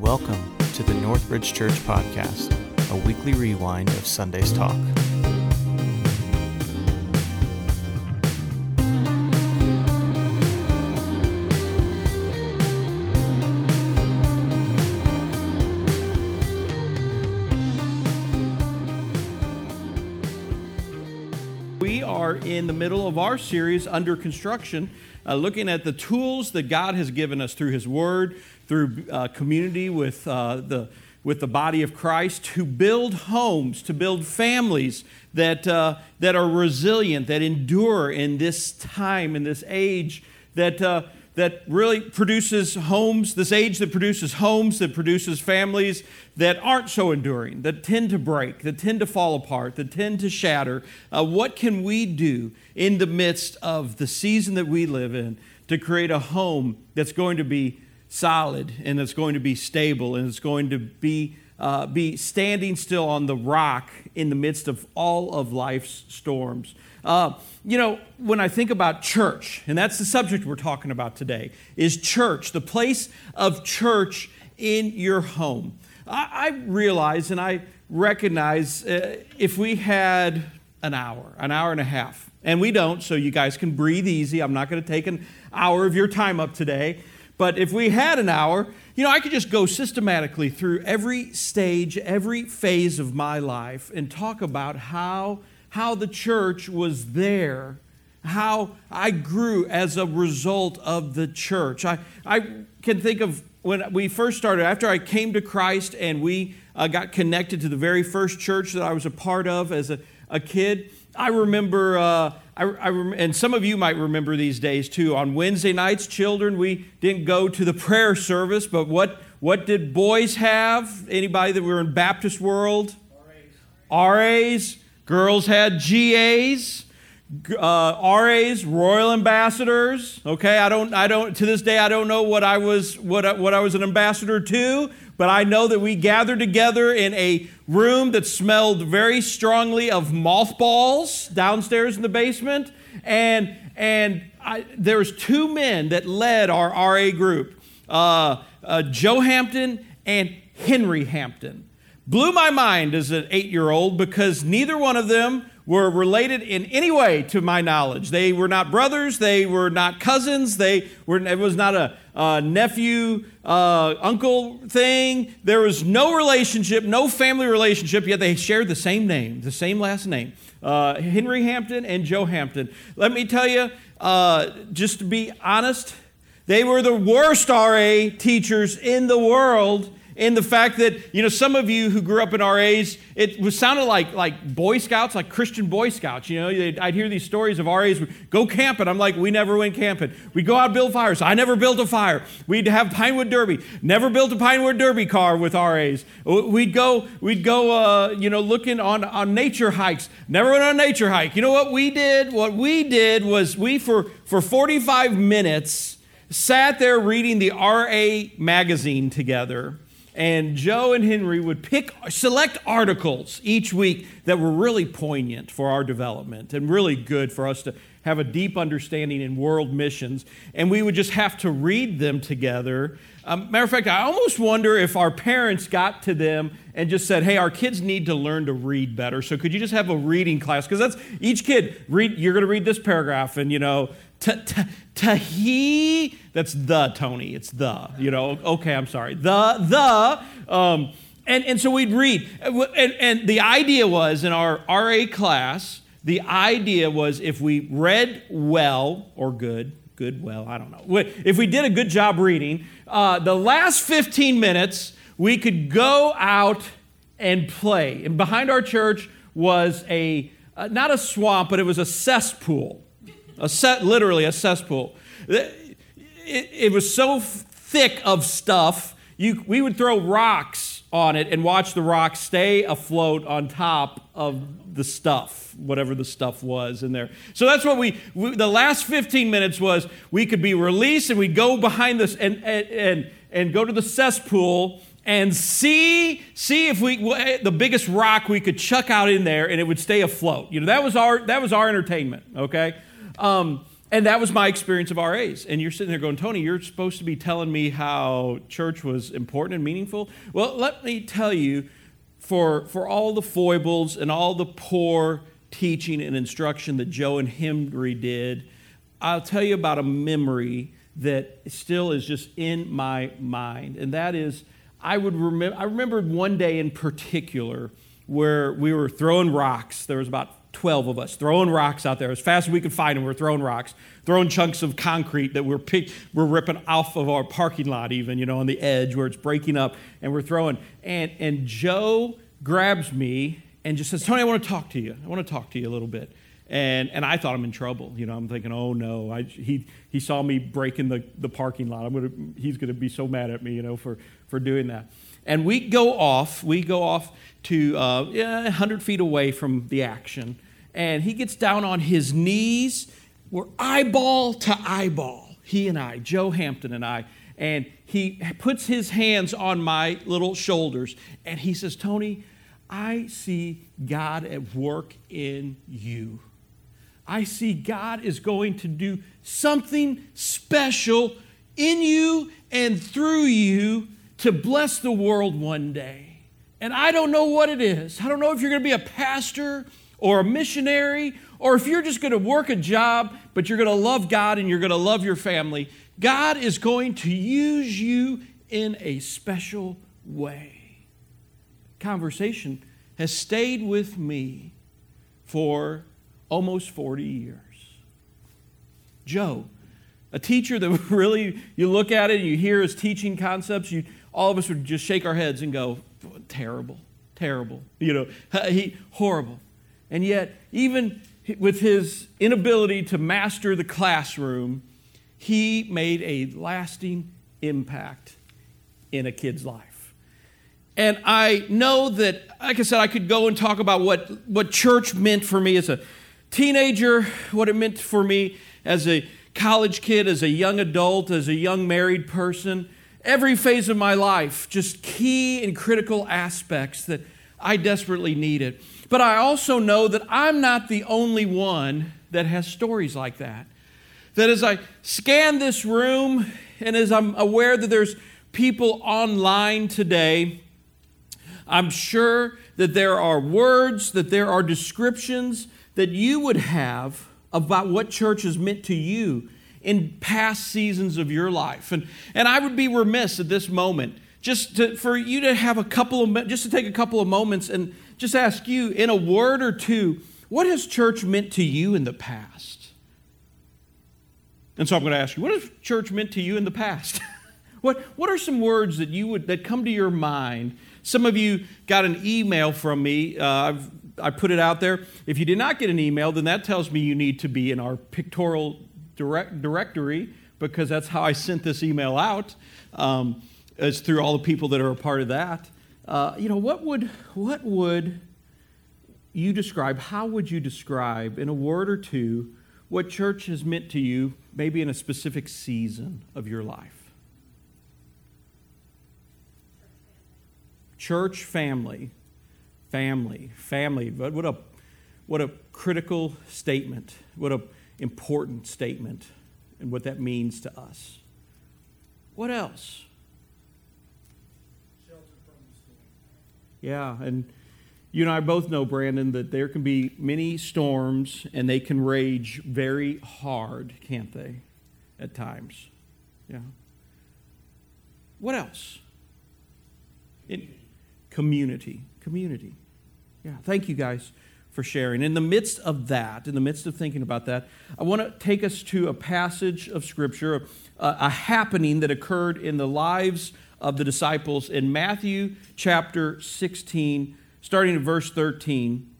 Welcome to the Northridge Church Podcast, a weekly rewind of Sunday's talk. We are in the middle of our series, Under Construction, looking at the tools that God has given us through His Word, through community with the body of Christ, to build homes, to build families that are resilient, that endure in this time, in this age, that really produces homes, this age that produces homes, that produces families that aren't so enduring, that tend to break, that tend to fall apart, that tend to shatter. What can we do in the midst of the season that we live in to create a home that's going to be solid and that's going to be stable and it's going to be standing still on the rock in the midst of all of life's storms? When I think about church, and that's the subject we're talking about today, is church, the place of church in your home. I realize and I recognize if we had an hour and a half, and we don't, so you guys can breathe easy. I'm not going to take an hour of your time up today. But if we had an hour, I could just go systematically through every stage, every phase of my life and talk about how the church was there, how I grew as a result of the church. I can think of when we first started, after I came to Christ and we got connected to the very first church that I was a part of as a kid. I remember, and some of you might remember these days too, on Wednesday nights, children, we didn't go to the prayer service, but what did boys have? Anybody that were in Baptist world? RAs. Girls had GAs, RAs, Royal Ambassadors. Okay, I don't. To this day, I don't know what I was an ambassador to, but I know that we gathered together in a room that smelled very strongly of mothballs downstairs in the basement, and there was two men that led our RA group, Joe Hampton and Henry Hampton. Blew my mind as an 8-year-old because neither one of them were related in any way to my knowledge. They were not brothers. They were not cousins. It was not a nephew, uncle thing. There was no relationship, no family relationship, yet they shared the same name, the same last name, Henry Hampton and Joe Hampton. Let me tell you, just to be honest, they were the worst RA teachers in the world. In the fact that, some of you who grew up in RAs, it was sounded like Boy Scouts, like Christian Boy Scouts. I'd hear these stories of RAs, go camping. I'm like, we never went camping. We go out and build fires. I never built a fire. We'd have Pinewood Derby. Never built a Pinewood Derby car with RAs. We'd go looking on nature hikes. Never went on a nature hike. You know what we did? What we did was we, for 45 minutes, sat there reading the RA magazine together. And Joe and Henry would select articles each week that were really poignant for our development and really good for us to have a deep understanding in world missions. And we would just have to read them together. Matter of fact, I almost wonder if our parents got to them and just said, hey, our kids need to learn to read better. So could you just have a reading class? Because that's each kid, you're going to read this paragraph and, Tahi, that's the Tony. It's the, okay, I'm sorry. And so we'd read. And the idea was in our RA class, the idea was if we read well or good, well, I don't know. If we did a good job reading, the last 15 minutes, we could go out and play. And behind our church was not a swamp, but it was a cesspool. Literally a cesspool. It was so thick of stuff, we would throw rocks on it and watch the rocks stay afloat on top of the stuff, whatever the stuff was in there. So that's what the last 15 minutes was, we could be released and we'd go behind this and go to the cesspool and see if the biggest rock we could chuck out in there and it would stay afloat. That was our entertainment, okay? And that was my experience of RAs. And you're sitting there going, Tony, you're supposed to be telling me how church was important and meaningful. Well, let me tell you, for all the foibles and all the poor teaching and instruction that Joe and Henry did, I'll tell you about a memory that still is just in my mind. And that is, I remembered one day in particular where we were throwing rocks. There was about 12 of us throwing rocks out there as fast as we could find them. We're throwing rocks, throwing chunks of concrete that we're ripping off of our parking lot, even, you know, on the edge where it's breaking up, and we're throwing. And Joe grabs me and just says, Tony, I want to talk to you a little bit. And I thought I'm in trouble. You know, I'm thinking, oh no, he saw me breaking the parking lot. He's gonna be so mad at me, you know, for doing that. And we go off to 100 feet away from the action. And he gets down on his knees. We're eyeball to eyeball, he and I, Joe Hampton and I. And he puts his hands on my little shoulders. And he says, Tony, I see God at work in you. I see God is going to do something special in you and through you to bless the world one day. And I don't know what it is. I don't know if you're going to be a pastor or a missionary, or if you're just going to work a job, but you're going to love God and you're going to love your family. God is going to use you in a special way. Conversation has stayed with me for almost 40 years. Joe, a teacher that really, you look at it and you hear his teaching concepts, all of us would just shake our heads and go, terrible, you know, horrible. And yet, even with his inability to master the classroom, he made a lasting impact in a kid's life. And I know that, like I said, I could go and talk about what church meant for me as a teenager, what it meant for me as a college kid, as a young adult, as a young married person. Every phase of my life, just key and critical aspects that I desperately needed. But I also know that I'm not the only one that has stories like that. That as I scan this room and as I'm aware that there's people online today, I'm sure that there are words, that there are descriptions that you would have about what church has meant to you in past seasons of your life. And I would be remiss at this moment just to take a couple of moments and just ask you in a word or two, what has church meant to you in the past? And so I'm going to ask you, what has church meant to you in the past? What are some words that come to your mind? Some of you got an email from me. I put it out there. If you did not get an email, then that tells me you need to be in our pictorial directory, because that's how I sent this email out, is through all the people that are a part of that. What would you describe? How would you describe in a word or two what church has meant to you, maybe in a specific season of your life? Church family. Family. But what a critical statement. What a important statement, and what that means to us. What else? Shelter from the storm. Yeah, and you and I both know, Brandon, that there can be many storms, and they can rage very hard, can't they, at times? Yeah. What else? Community. Yeah, thank you guys for sharing. In the midst of thinking about that, I want to take us to a passage of Scripture, a happening that occurred in the lives of the disciples in Matthew chapter 16, starting at verse 13.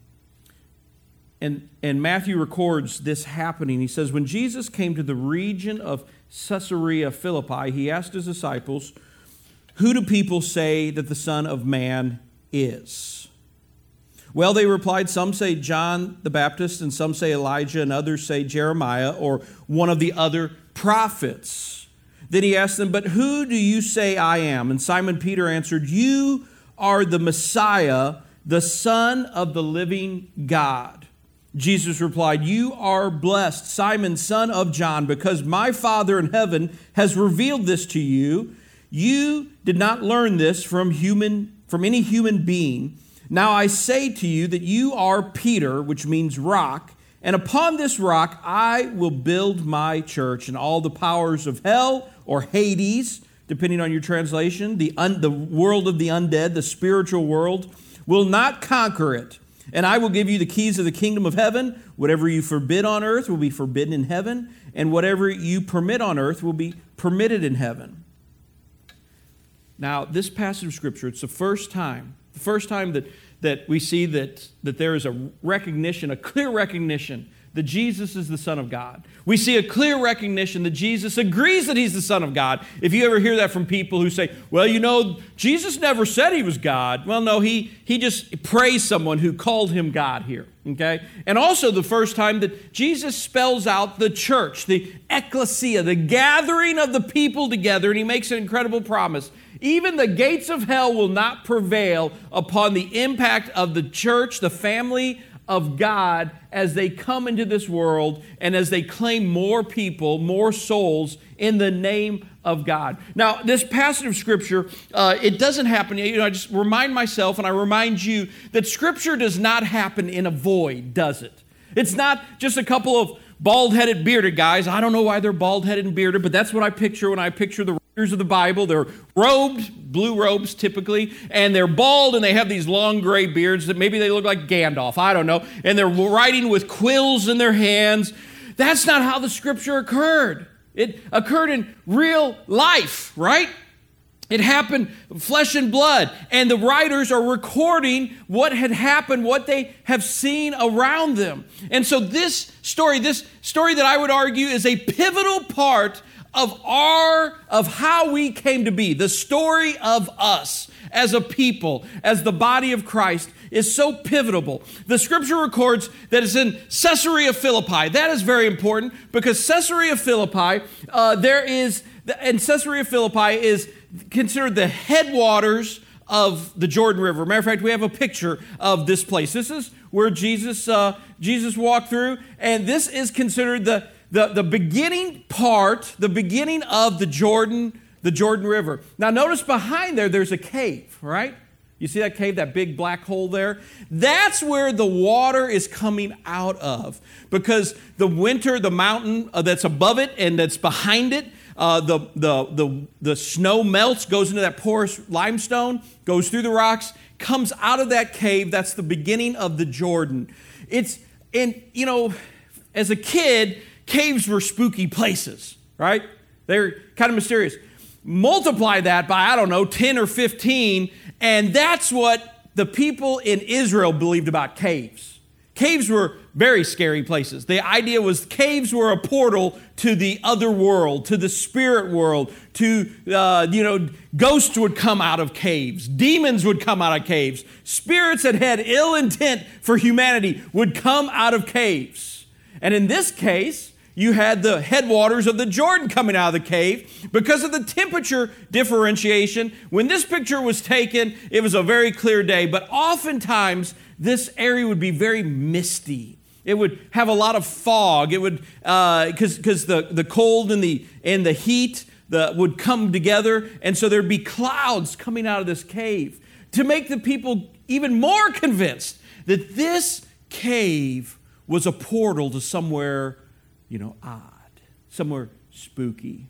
And Matthew records this happening. He says, when Jesus came to the region of Caesarea Philippi, he asked his disciples, who do people say that the Son of Man is? Well, they replied, some say John the Baptist, and some say Elijah, and others say Jeremiah, or one of the other prophets. Then he asked them, but who do you say I am? And Simon Peter answered, you are the Messiah, the Son of the living God. Jesus replied, "You are blessed, Simon, son of John, because my Father in heaven has revealed this to you. You did not learn this from any human being. Now I say to you that you are Peter," which means rock, "and upon this rock I will build my church, and all the powers of hell," or Hades, depending on your translation, the world of the undead, the spiritual world, "will not conquer it. And I will give you the keys of the kingdom of heaven. Whatever you forbid on earth will be forbidden in heaven, and whatever you permit on earth will be permitted in heaven." Now, this passage of Scripture, it's the first time that we see that there is a clear recognition that Jesus is the Son of God. We see a clear recognition that Jesus agrees that he's the Son of God. If you ever hear that from people who say, "Well, you know, Jesus never said he was God." Well, no, he just praised someone who called him God here, okay? And also the first time that Jesus spells out the church, the ecclesia, the gathering of the people together, and he makes an incredible promise. Even the gates of hell will not prevail upon the impact of the church, the family of God, as they come into this world and as they claim more people, more souls in the name of God. Now, this passage of Scripture, it doesn't happen. You know, I just remind myself and I remind you that Scripture does not happen in a void, does it? It's not just a couple of bald-headed, bearded guys. I don't know why they're bald-headed and bearded, but that's what I picture when I picture the writers of the Bible. They're robed, blue robes typically, and they're bald and they have these long gray beards that maybe they look like Gandalf, I don't know, and they're writing with quills in their hands. That's not how the Scripture occurred. It occurred in real life, right? It happened flesh and blood, and the writers are recording what had happened, what they have seen around them. And so this story that I would argue is a pivotal part of how we came to be. The story of us as a people, as the body of Christ, is so pivotal. The Scripture records that it's in Caesarea Philippi. That is very important because Caesarea Philippi, Caesarea Philippi is considered the headwaters of the Jordan River. Matter of fact, we have a picture of this place. This is where Jesus walked through, and this is considered the beginning part, the beginning of the Jordan River. Now, notice behind there's a cave, right? You see that cave, that big black hole there? That's where the water is coming out of, because the mountain that's above it and that's behind it, the snow melts, goes into that porous limestone, goes through the rocks, comes out of that cave. That's the beginning of the Jordan. As a kid, caves were spooky places, right? They were kind of mysterious. Multiply that by, 10 or 15, and that's what the people in Israel believed about caves. Caves were very scary places. The idea was caves were a portal to the other world, to the spirit world, to, ghosts would come out of caves. Demons would come out of caves. Spirits that had ill intent for humanity would come out of caves. And in this case, you had the headwaters of the Jordan coming out of the cave because of the temperature differentiation. When this picture was taken, it was a very clear day, but oftentimes this area would be very misty. It would have a lot of fog. It would, because the cold and the heat would come together, and so there'd be clouds coming out of this cave to make the people even more convinced that this cave was a portal to somewhere odd, somewhere spooky.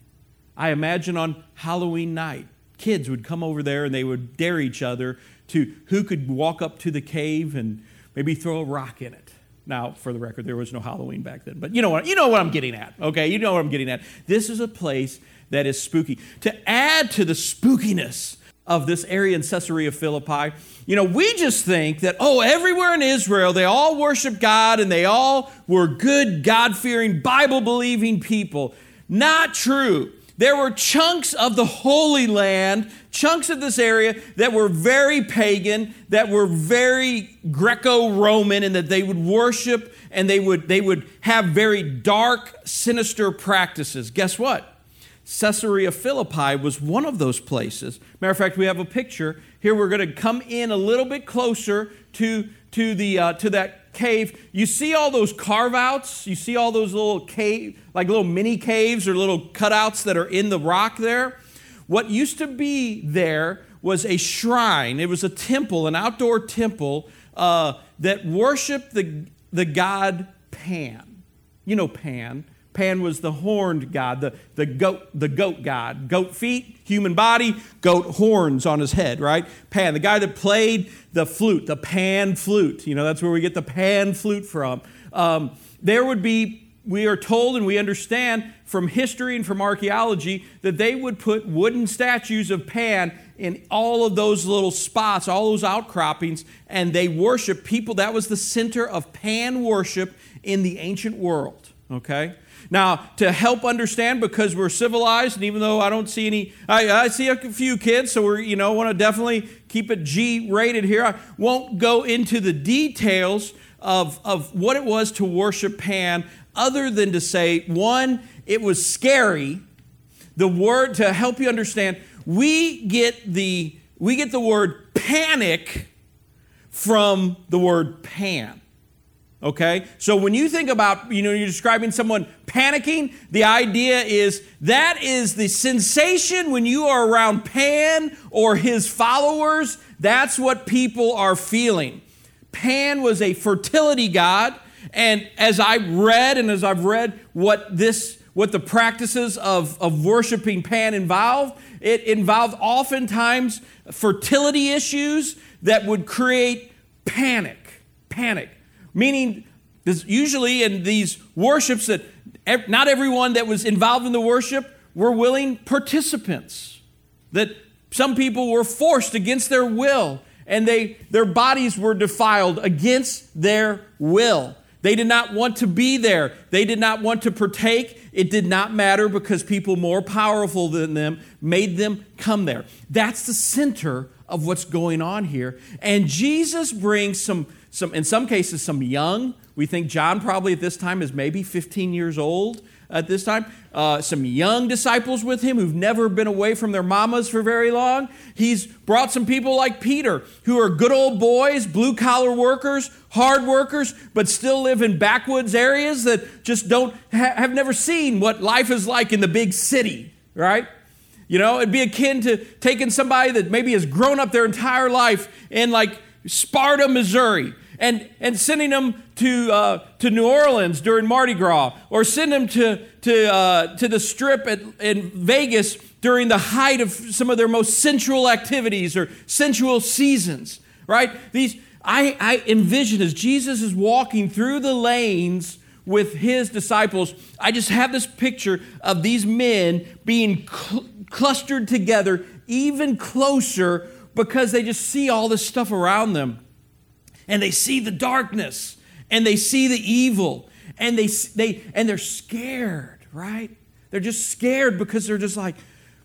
I imagine on Halloween night, kids would come over there and they would dare each other to who could walk up to the cave and maybe throw a rock in it. Now, for the record, there was no Halloween back then, but you know what I'm getting at, okay? You know what I'm getting at. This is a place that is spooky. To add to the spookiness of this area in Caesarea Philippi, we just think that, everywhere in Israel, they all worship God and they all were good, God-fearing, Bible-believing people. Not true. There were chunks of the Holy Land, chunks of this area that were very pagan, that were very Greco-Roman, and that they would worship and they would have very dark, sinister practices. Guess what? Caesarea Philippi was one of those places. Matter of fact, we have a picture here. We're going to come in a little bit closer to that cave, you see all those carve-outs? You see all those little cave, like little mini caves or little cutouts that are in the rock there? What used to be there was a shrine. It was a temple, an outdoor temple that worshiped the god Pan. You know Pan. Pan was the horned god, the goat god. Goat feet, human body, goat horns on his head, right? Pan, the guy that played the flute, the pan flute. You know, that's where we get the pan flute from. There would be, we are told and we understand from history and from archaeology, that they would put wooden statues of Pan in all of those little spots, all those outcroppings, and they worship people. That was the center of Pan worship in the ancient world, okay? Now, to help understand, because we're civilized, and even though I don't see any, I see a few kids, so we're, you know, want to definitely keep it G-rated here. I won't go into the details of what it was to worship Pan, other than to say, one, it was scary. The word, to help you understand, we get the word panic from the word pan. Okay? So when you think about, you know, you're describing someone panicking, the idea is that is the sensation when you are around Pan or his followers. That's what people are feeling. Pan was a fertility god, and as I've read what the practices of worshiping Pan involved, it involved oftentimes fertility issues that would create panic. Meaning, usually in these worships, that not everyone that was involved in the worship were willing participants. That some people were forced against their will, and their bodies were defiled against their will. They did not want to be there. They did not want to partake. It did not matter, because people more powerful than them made them come there. That's the center of what's going on here. And Jesus brings some in some cases, some young. We think John probably at this time is maybe 15 years old at this time. Some young disciples with him who've never been away from their mamas for very long. He's brought some people like Peter, who are good old boys, blue-collar workers, hard workers, but still live in backwoods areas that just don't have never seen what life is like in the big city, right? You know, it'd be akin to taking somebody that maybe has grown up their entire life in like Sparta, Missouri, and sending them to New Orleans during Mardi Gras, or send them to the Strip in Vegas during the height of some of their most sensual activities or sensual seasons, right? These I envision as Jesus is walking through the lanes with his disciples. I just have this picture of these men being clustered together, even closer, because they just see all this stuff around them. And they see the darkness, and they see the evil, and they're scared, right? They're just scared, because they're just like,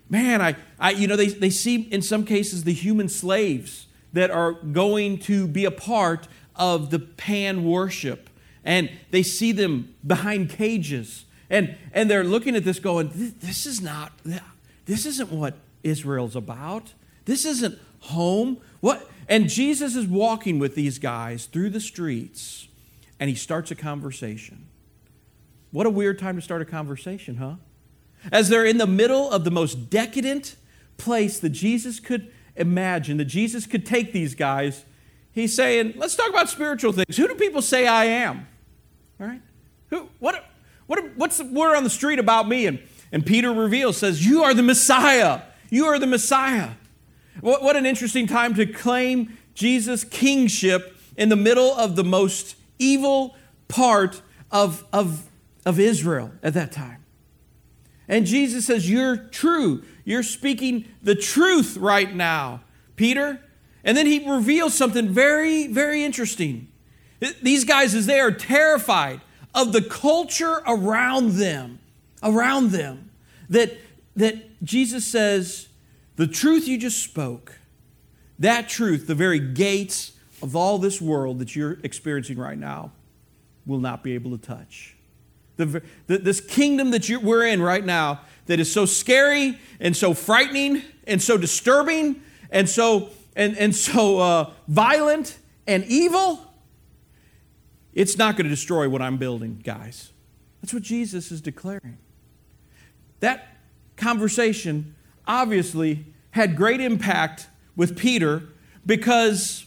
man, I you know, they see in some cases the human slaves that are going to be a part of the Pan worship, and they see them behind cages, and they're looking at this going, this isn't what Israel's about. This isn't home. What? And Jesus is walking with these guys through the streets, and he starts a conversation. What a weird time to start a conversation, huh? As they're in the middle of the most decadent place that Jesus could imagine, that Jesus could take these guys, he's saying, let's talk about spiritual things. Who do people say I am? All right? What's the word on the street about me? And Peter reveals, says, you are the Messiah. You are the Messiah. What an interesting time to claim Jesus' kingship in the middle of the most evil part of Israel at that time. And Jesus says, you're true. You're speaking the truth right now, Peter. And then he reveals something very, very interesting. These guys, as they are terrified of the culture around them, that Jesus says, the truth you just spoke, that truth, the very gates of all this world that you're experiencing right now will not be able to touch. This kingdom that we're in right now that is so scary and so frightening and so disturbing and so violent and evil, It's not going to destroy what I'm building, guys. That's what Jesus is declaring. That conversation obviously had great impact with Peter because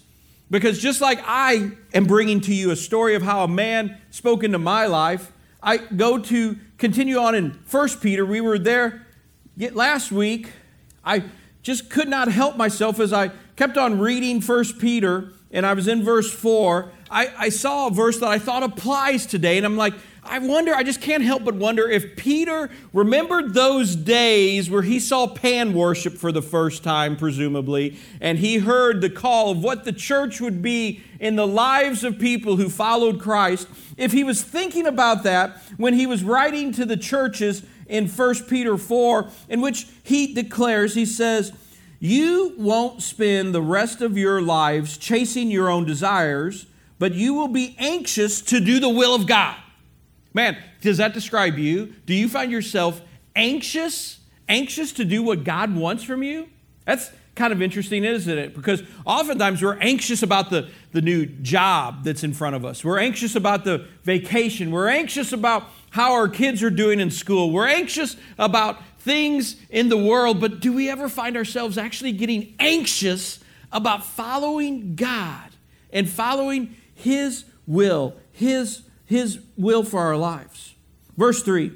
just like I am bringing to you a story of how a man spoke into my life, I go to continue on in 1 Peter. We were there last week. I just could not help myself as I kept on reading 1 Peter, and I was in verse 4. I saw a verse that I thought applies today, and I'm like, I just can't help but wonder if Peter remembered those days where he saw Pan worship for the first time, presumably, and he heard the call of what the church would be in the lives of people who followed Christ. If he was thinking about that when he was writing to the churches in 1 Peter 4, in which he declares, he says, "You won't spend the rest of your lives chasing your own desires, but you will be anxious to do the will of God." Man, does that describe you? Do you find yourself anxious to do what God wants from you? That's kind of interesting, isn't it? Because oftentimes we're anxious about the new job that's in front of us. We're anxious about the vacation. We're anxious about how our kids are doing in school. We're anxious about things in the world. But do we ever find ourselves actually getting anxious about following God and following His will, His will for our lives? Verse 3,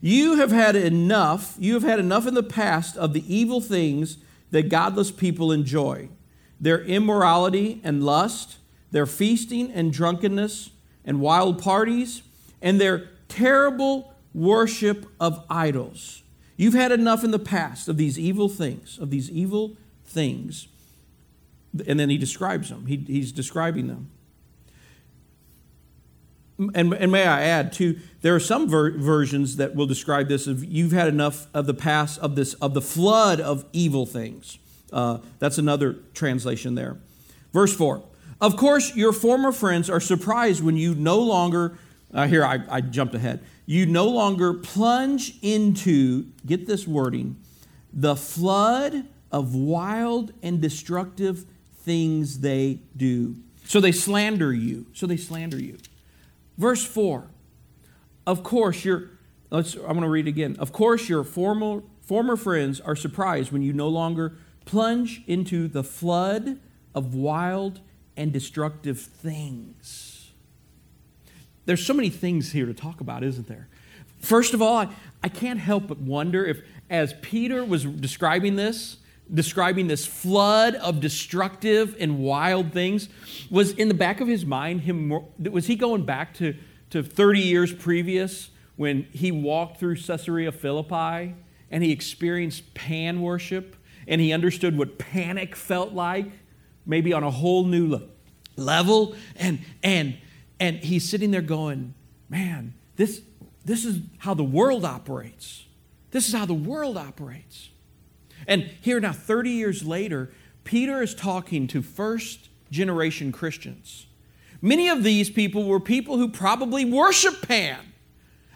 you have had enough in the past of the evil things that godless people enjoy, their immorality and lust, their feasting and drunkenness and wild parties, and their terrible worship of idols. You've had enough in the past of these evil things, And then he describes them. He's describing them. And may I add, too, there are some versions that will describe this as you've had enough of the past of the flood of evil things. That's another translation there. Verse 4. Of course, your former friends are surprised when you no longer, I jumped ahead. You no longer plunge into, get this wording, the flood of wild and destructive things they do. So they slander you. Verse 4, I'm going to read it again. Of course, your former friends are surprised when you no longer plunge into the flood of wild and destructive things. There's so many things here to talk about, isn't there? First of all, I can't help but wonder if, as Peter was describing this flood of destructive and wild things, was in the back of his mind, was he going back to 30 years previous when he walked through Caesarea Philippi and he experienced Pan worship and he understood what panic felt like, maybe on a whole new level, and he's sitting there going, man, this is how the world operates. This is how the world operates. And here now, 30 years later, Peter is talking to first-generation Christians. Many of these people were people who probably worshiped Pan.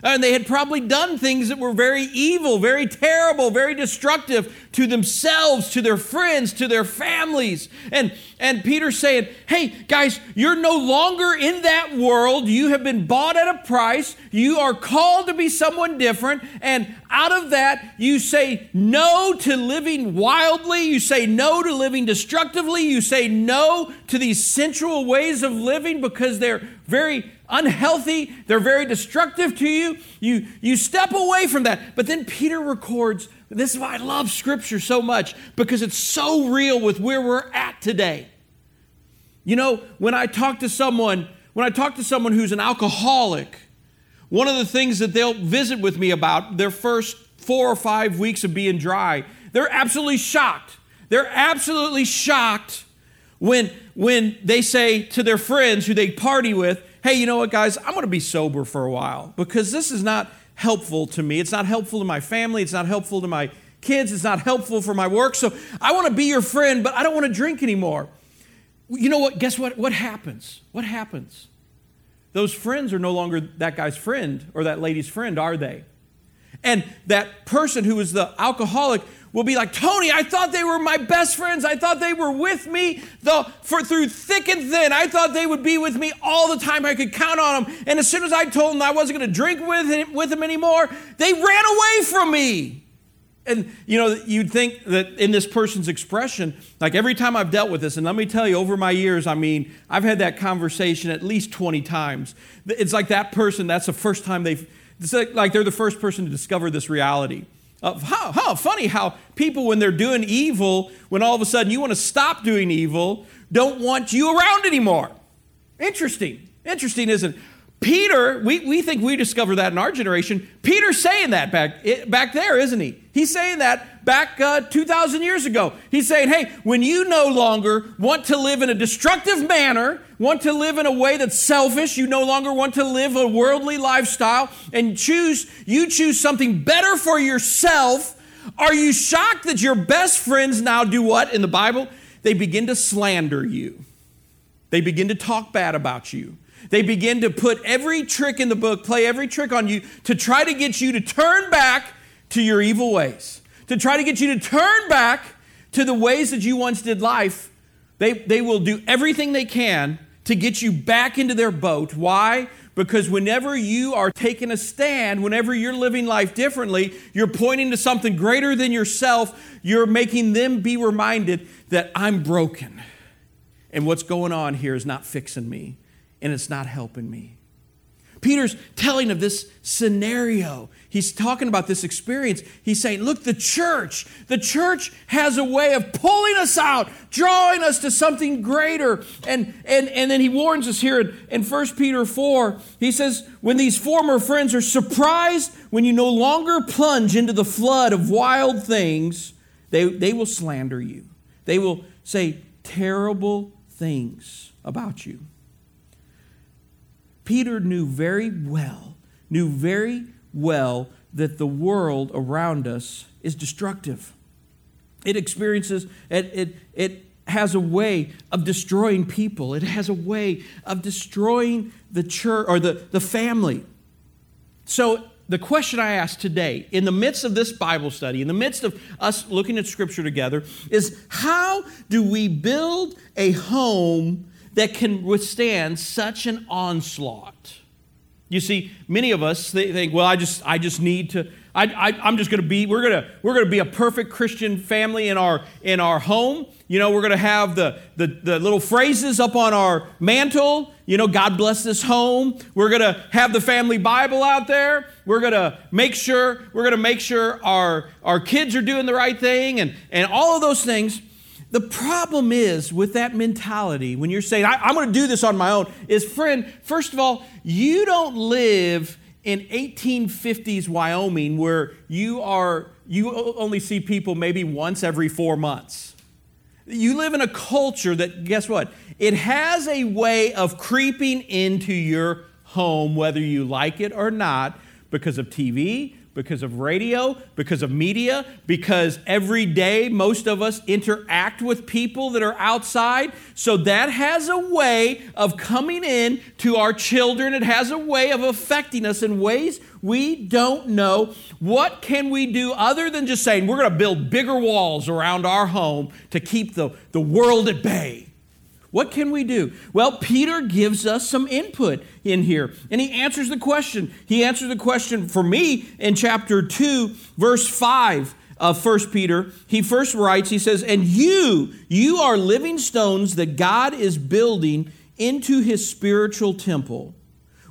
And they had probably done things that were very evil, very terrible, very destructive to themselves, to their friends, to their families. And Peter's saying, hey, guys, you're no longer in that world. You have been bought at a price. You are called to be someone different. And out of that, you say no to living wildly. You say no to living destructively. You say no to these sensual ways of living because they're very unhealthy, they're very destructive to you. You step away from that. But then Peter records, this is why I love Scripture so much, because it's so real with where we're at today. You know, when I talk to someone who's an alcoholic, one of the things that they'll visit with me about their first 4 or 5 weeks of being dry, they're absolutely shocked. When they say to their friends who they party with, hey, you know what, guys? I'm going to be sober for a while because this is not helpful to me. It's not helpful to my family. It's not helpful to my kids. It's not helpful for my work. So I want to be your friend, but I don't want to drink anymore. You know what? Guess what? What happens? Those friends are no longer that guy's friend or that lady's friend, are they? And that person who is the alcoholic will be like, Tony, I thought they were my best friends. I thought they were with me through thick and thin. I thought they would be with me all the time. I could count on them. And as soon as I told them I wasn't going to drink with them anymore, they ran away from me. And, you know, you'd think that in this person's expression, like every time I've dealt with this, and let me tell you, over my years, I mean, I've had that conversation at least 20 times. It's like that person, that's the first time they're the first person to discover this reality. How funny how people, when they're doing evil, when all of a sudden you want to stop doing evil, don't want you around anymore. Interesting, isn't it? Peter, we think we discovered that in our generation. Peter's saying that back there, isn't he? He's saying that back 2,000 years ago. He's saying, hey, when you no longer want to live in a destructive manner, want to live in a way that's selfish, you no longer want to live a worldly lifestyle, and you choose something better for yourself, are you shocked that your best friends now do what in the Bible? They begin to slander you. They begin to talk bad about you. They begin to put every trick in the book, play every trick on you to try to get you to turn back to your evil ways, to try to get you to turn back to the ways that you once did life. They will do everything they can to get you back into their boat. Why? Because whenever you are taking a stand, whenever you're living life differently, you're pointing to something greater than yourself. You're making them be reminded that I'm broken. And what's going on here is not fixing me. And it's not helping me. Peter's telling of this scenario. He's talking about this experience. He's saying, look, the church has a way of pulling us out, drawing us to something greater. And then he warns us here in 1 Peter 4. He says, when these former friends are surprised, when you no longer plunge into the flood of wild things, they will slander you. They will say terrible things about you. Peter knew very well that the world around us is destructive. It experiences, it has a way of destroying people. It has a way of destroying the church or the family. So the question I ask today, in the midst of this Bible study, in the midst of us looking at Scripture together, is how do we build a home that can withstand such an onslaught? You see, many of us think, well, we're going to be a perfect Christian family in our home. You know, we're going to have the little phrases up on our mantle. You know, God bless this home. We're going to have the family Bible out there. We're going to make sure our kids are doing the right thing and all of those things. The problem is with that mentality, when you're saying, I'm going to do this on my own, is, friend, first of all, you don't live in 1850s Wyoming where you only see people maybe once every 4 months. You live in a culture that, guess what? It has a way of creeping into your home, whether you like it or not, because of TV, because of radio, because of media, because every day most of us interact with people that are outside. So that has a way of coming in to our children. It has a way of affecting us in ways we don't know. What can we do other than just saying we're going to build bigger walls around our home to keep the world at bay? What can we do? Well, Peter gives us some input in here, and he answers the question. He answers the question for me in chapter 2, verse 5 of 1 Peter. He first writes, he says, and you are living stones that God is building into his spiritual temple.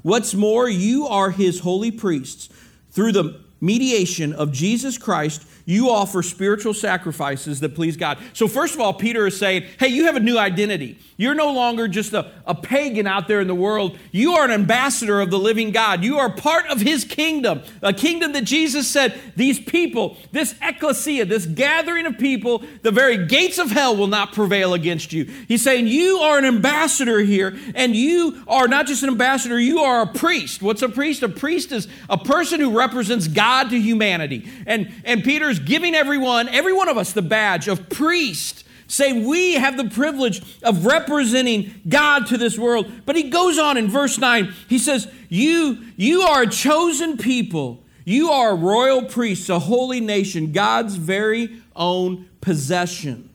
What's more, you are his holy priests. Through the mediation of Jesus Christ, you offer spiritual sacrifices that please God. So first of all, Peter is saying, hey, you have a new identity. You're no longer just a pagan out there in the world. You are an ambassador of the living God. You are part of his kingdom, a kingdom that Jesus said, these people, this ecclesia, this gathering of people, the very gates of hell will not prevail against you. He's saying you are an ambassador here, and you are not just an ambassador, you are a priest. What's a priest? A priest is a person who represents God to humanity. And Peter's giving every one of us the badge of priest, saying we have the privilege of representing God to this world. But he goes on in verse 9, he says, you are a chosen people. You are a royal priest, a holy nation, God's very own possession.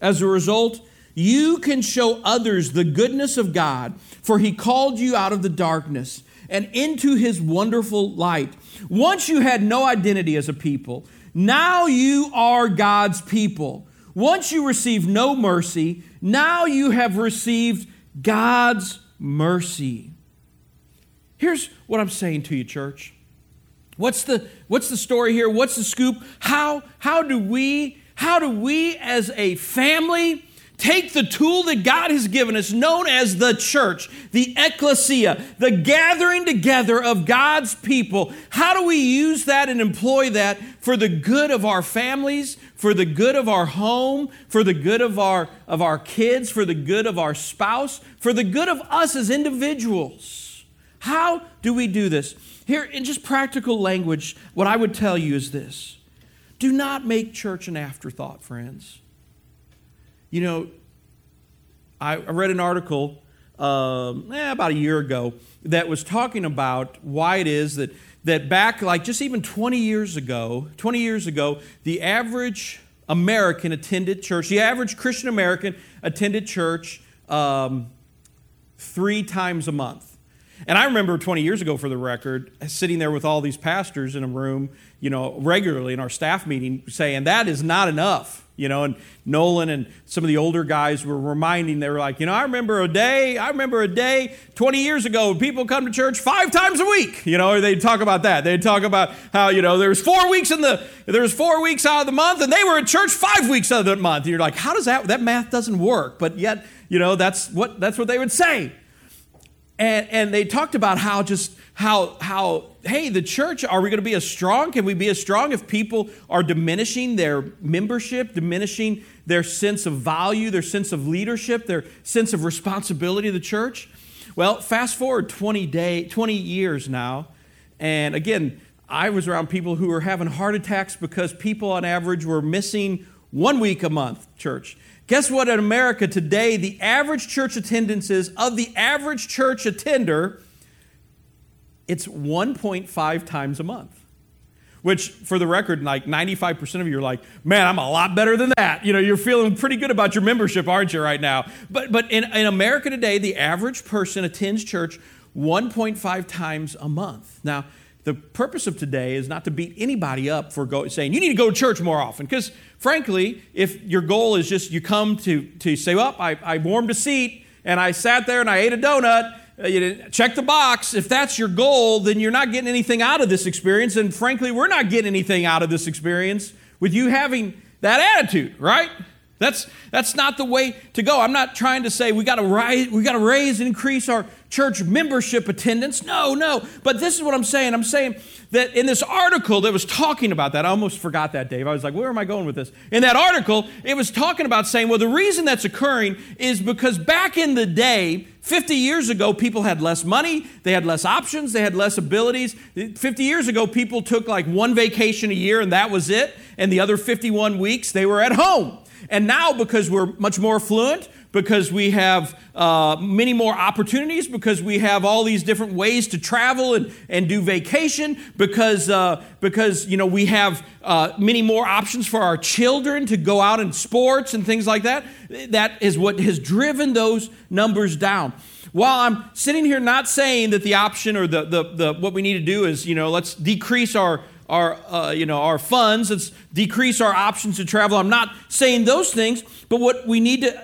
As a result, you can show others the goodness of God, for he called you out of the darkness and into his wonderful light. Once you had no identity as a people, now you are God's people. Once you received no mercy, now you have received God's mercy. Here's what I'm saying to you, church. What's the story here? What's the scoop? How do we as a family take the tool that God has given us, known as the church, the ecclesia, the gathering together of God's people? How do we use that and employ that for the good of our families, for the good of our home, for the good of our kids, for the good of our spouse, for the good of us as individuals? How do we do this? Here, in just practical language, what I would tell you is this. Do not make church an afterthought, friends. You know, I read an article about a year ago that was talking about why it is that back like just even 20 years ago, the average American attended church, the average Christian American attended church 3 times a month. And I remember 20 years ago, for the record, sitting there with all these pastors in a room, you know, regularly in our staff meeting saying, that is not enough. You know, and Nolan and some of the older guys were reminding, they were like, you know, I remember a day 20 years ago when people come to church 5 times a week, you know, or they'd talk about that. They'd talk about how, you know, there was 4 weeks out of the month and they were at church 5 weeks out of the month. And you're like, how does that math doesn't work. But yet, you know, that's what they would say. And they talked about how hey, the church, are we going to be as strong? Can we be as strong if people are diminishing their membership, diminishing their sense of value, their sense of leadership, their sense of responsibility to the church? Well, fast forward 20 years now, and again, I was around people who were having heart attacks because people on average were missing 1 week a month church. Guess what? In America today, the average church attendance is, of the average church attender, it's 1.5 times a month. Which, for the record, like 95% of you are like, man, I'm a lot better than that. You know, you're feeling pretty good about your membership, aren't you, right now? But in America today, the average person attends church 1.5 times a month. Now, the purpose of today is not to beat anybody up for saying, you need to go to church more often. Because frankly, if your goal is just you come to say, well, I warmed a seat and I sat there and I ate a donut, you didn't check the box. If that's your goal, then you're not getting anything out of this experience. And frankly, we're not getting anything out of this experience with you having that attitude, right? That's not the way to go. I'm not trying to say we got to raise and increase our church membership attendance. No. But this is what I'm saying. I'm saying that in this article that was talking about that, I almost forgot that, Dave. I was like, where am I going with this? In that article, it was talking about saying, well, the reason that's occurring is because back in the day, 50 years ago, people had less money, they had less options, they had less abilities. 50 years ago, people took like one vacation a year and that was it. And the other 51 weeks, they were at home. And now, because we're much more affluent, because we have many more opportunities, because we have all these different ways to travel and do vacation, because you know we have many more options for our children to go out in sports and things like that, that is what has driven those numbers down. While I'm sitting here not saying that the option or the what we need to do is, you know, let's decrease our funds, let's decrease our options to travel. I'm not saying those things, but what we need to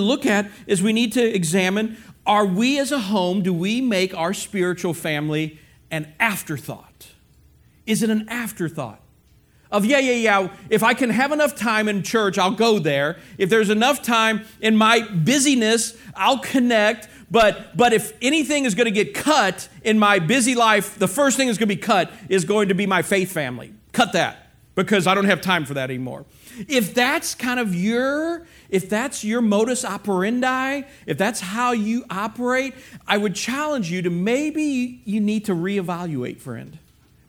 look at is we need to examine, are we as a home, do we make our spiritual family an afterthought? Is it an afterthought? Of yeah, if I can have enough time in church, I'll go there. If there's enough time in my busyness, I'll connect. But if anything is going to get cut in my busy life, the first thing that's going to be cut is going to be my faith family. Cut that, because I don't have time for that anymore. If that's kind of if that's your modus operandi, if that's how you operate, I would challenge you to maybe you need to reevaluate, friend.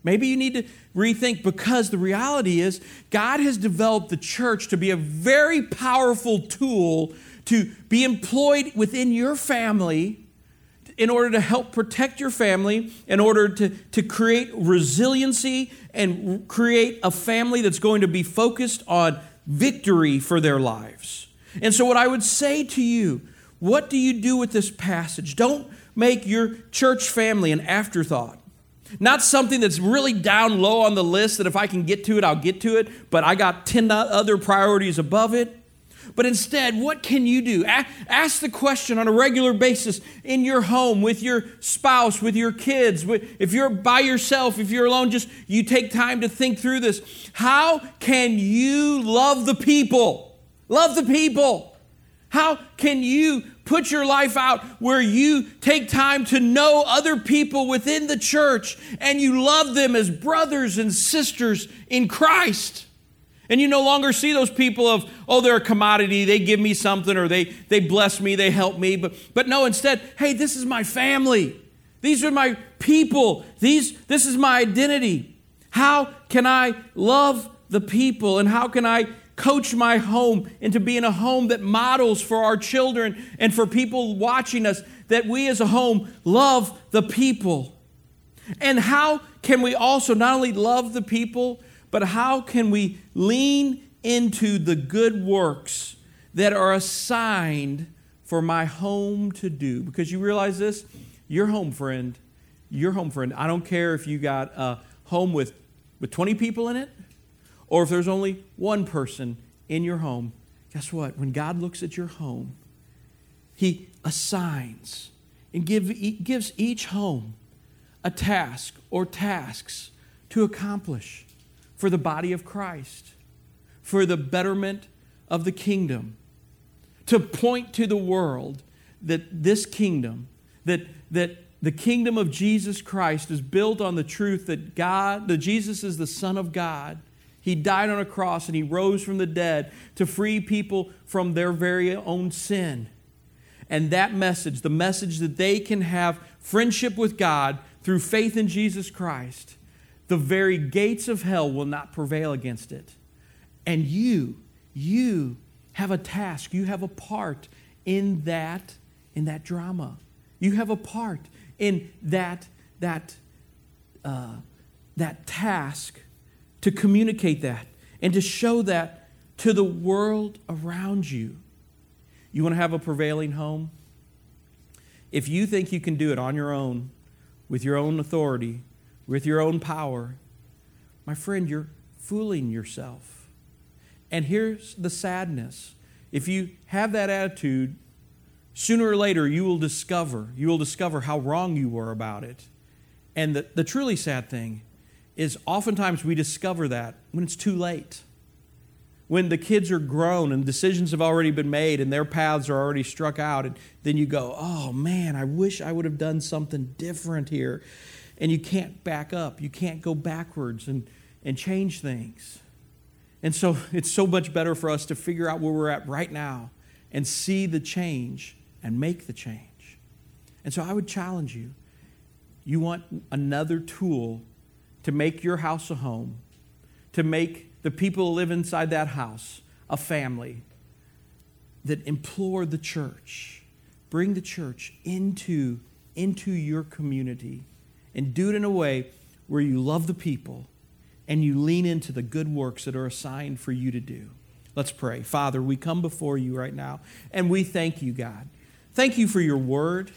Maybe you need to rethink, because the reality is God has developed the church to be a very powerful tool to be employed within your family in order to help protect your family, in order to create resiliency and create a family that's going to be focused on victory for their lives. And so what I would say to you, what do you do with this passage? Don't make your church family an afterthought. Not something that's really down low on the list that if I can get to it, I'll get to it, but I got 10 other priorities above it. But instead, what can you do? Ask the question on a regular basis in your home, with your spouse, with your kids. If you're by yourself, if you're alone, just you take time to think through this. How can you love the people? Love the people. How can you put your life out where you take time to know other people within the church and you love them as brothers and sisters in Christ? And you no longer see those people of, oh, they're a commodity, they give me something, or they bless me, they help me. But no, instead, hey, this is my family. These are my people. This is my identity. How can I love the people, and how can I coach my home into being a home that models for our children and for people watching us that we as a home love the people? And how can we also not only love the people, but how can we lean into the good works that are assigned for my home to do? Because you realize this, your home friend, I don't care if you got a home with 20 people in it, or if there's only one person in your home, guess what? When God looks at your home, He assigns and gives each home a task or tasks to accomplish for the body of Christ, for the betterment of the kingdom, to point to the world that this kingdom, that the kingdom of Jesus Christ is built on the truth that God, that Jesus is the Son of God. He died on a cross and He rose from the dead to free people from their very own sin. And that message, the message that they can have friendship with God through faith in Jesus Christ, the very gates of hell will not prevail against it. And you have a task. You have a part in that drama. You have a part in that task to communicate that and to show that to the world around you. You want to have a prevailing home? If you think you can do it on your own, with your own authority, with your own power, my friend, you're fooling yourself. And here's the sadness. If you have that attitude, sooner or later you will discover how wrong you were about it. And the truly sad thing is oftentimes we discover that when it's too late. When the kids are grown and decisions have already been made and their paths are already struck out, and then you go, oh man, I wish I would have done something different here. And you can't back up. You can't go backwards and change things. And so it's so much better for us to figure out where we're at right now and see the change and make the change. And so I would challenge you. You want another tool to make your house a home, to make the people who live inside that house a family, that implore the church. Bring the church into your community and do it in a way where you love the people and you lean into the good works that are assigned for you to do. Let's pray. Father, we come before you right now and we thank you, God. Thank you for your word.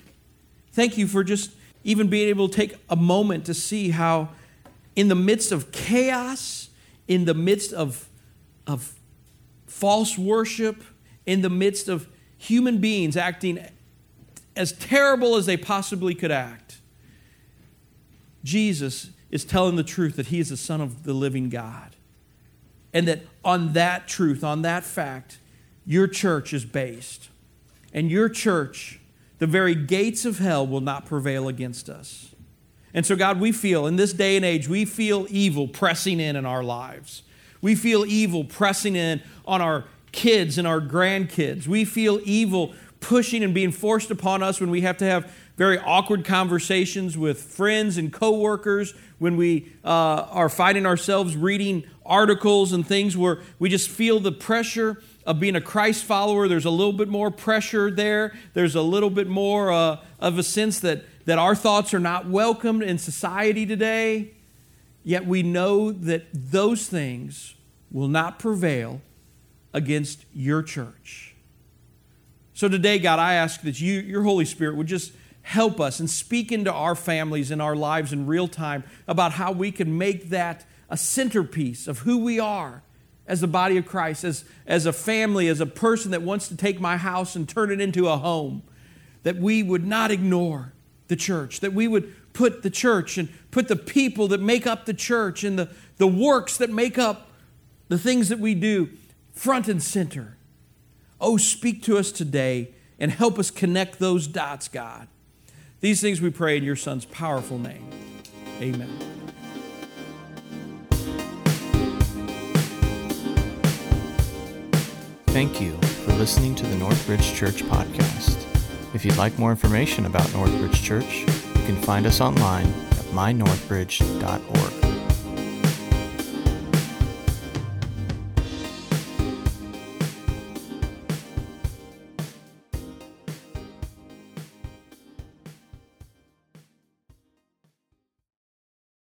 Thank you for just even being able to take a moment to see how in the midst of chaos, in the midst of false worship, in the midst of human beings acting as terrible as they possibly could act, Jesus is telling the truth that He is the Son of the living God. And that on that truth, on that fact, your church is based. And your church, the very gates of hell will not prevail against us. And so, God, we feel, in this day and age, we feel evil pressing in our lives. We feel evil pressing in on our kids and our grandkids. We feel evil pushing and being forced upon us when we have to have very awkward conversations with friends and coworkers, when we are finding ourselves reading articles and things where we just feel the pressure of being a Christ follower. There's a little bit more pressure there. There's a little bit more of a sense that our thoughts are not welcomed in society today. Yet we know that those things will not prevail against your church. So today, God, I ask that you, your Holy Spirit, would just help us and speak into our families and our lives in real time about how we can make that a centerpiece of who we are as the body of Christ, as a family, as a person that wants to take my house and turn it into a home, that we would not ignore the church, that we would put the church and put the people that make up the church and the works that make up the things that we do front and center. Oh, speak to us today and help us connect those dots, God. These things we pray in your Son's powerful name. Amen. Thank you for listening to the Northridge Church podcast. If you'd like more information about Northridge Church, you can find us online at mynorthridge.org.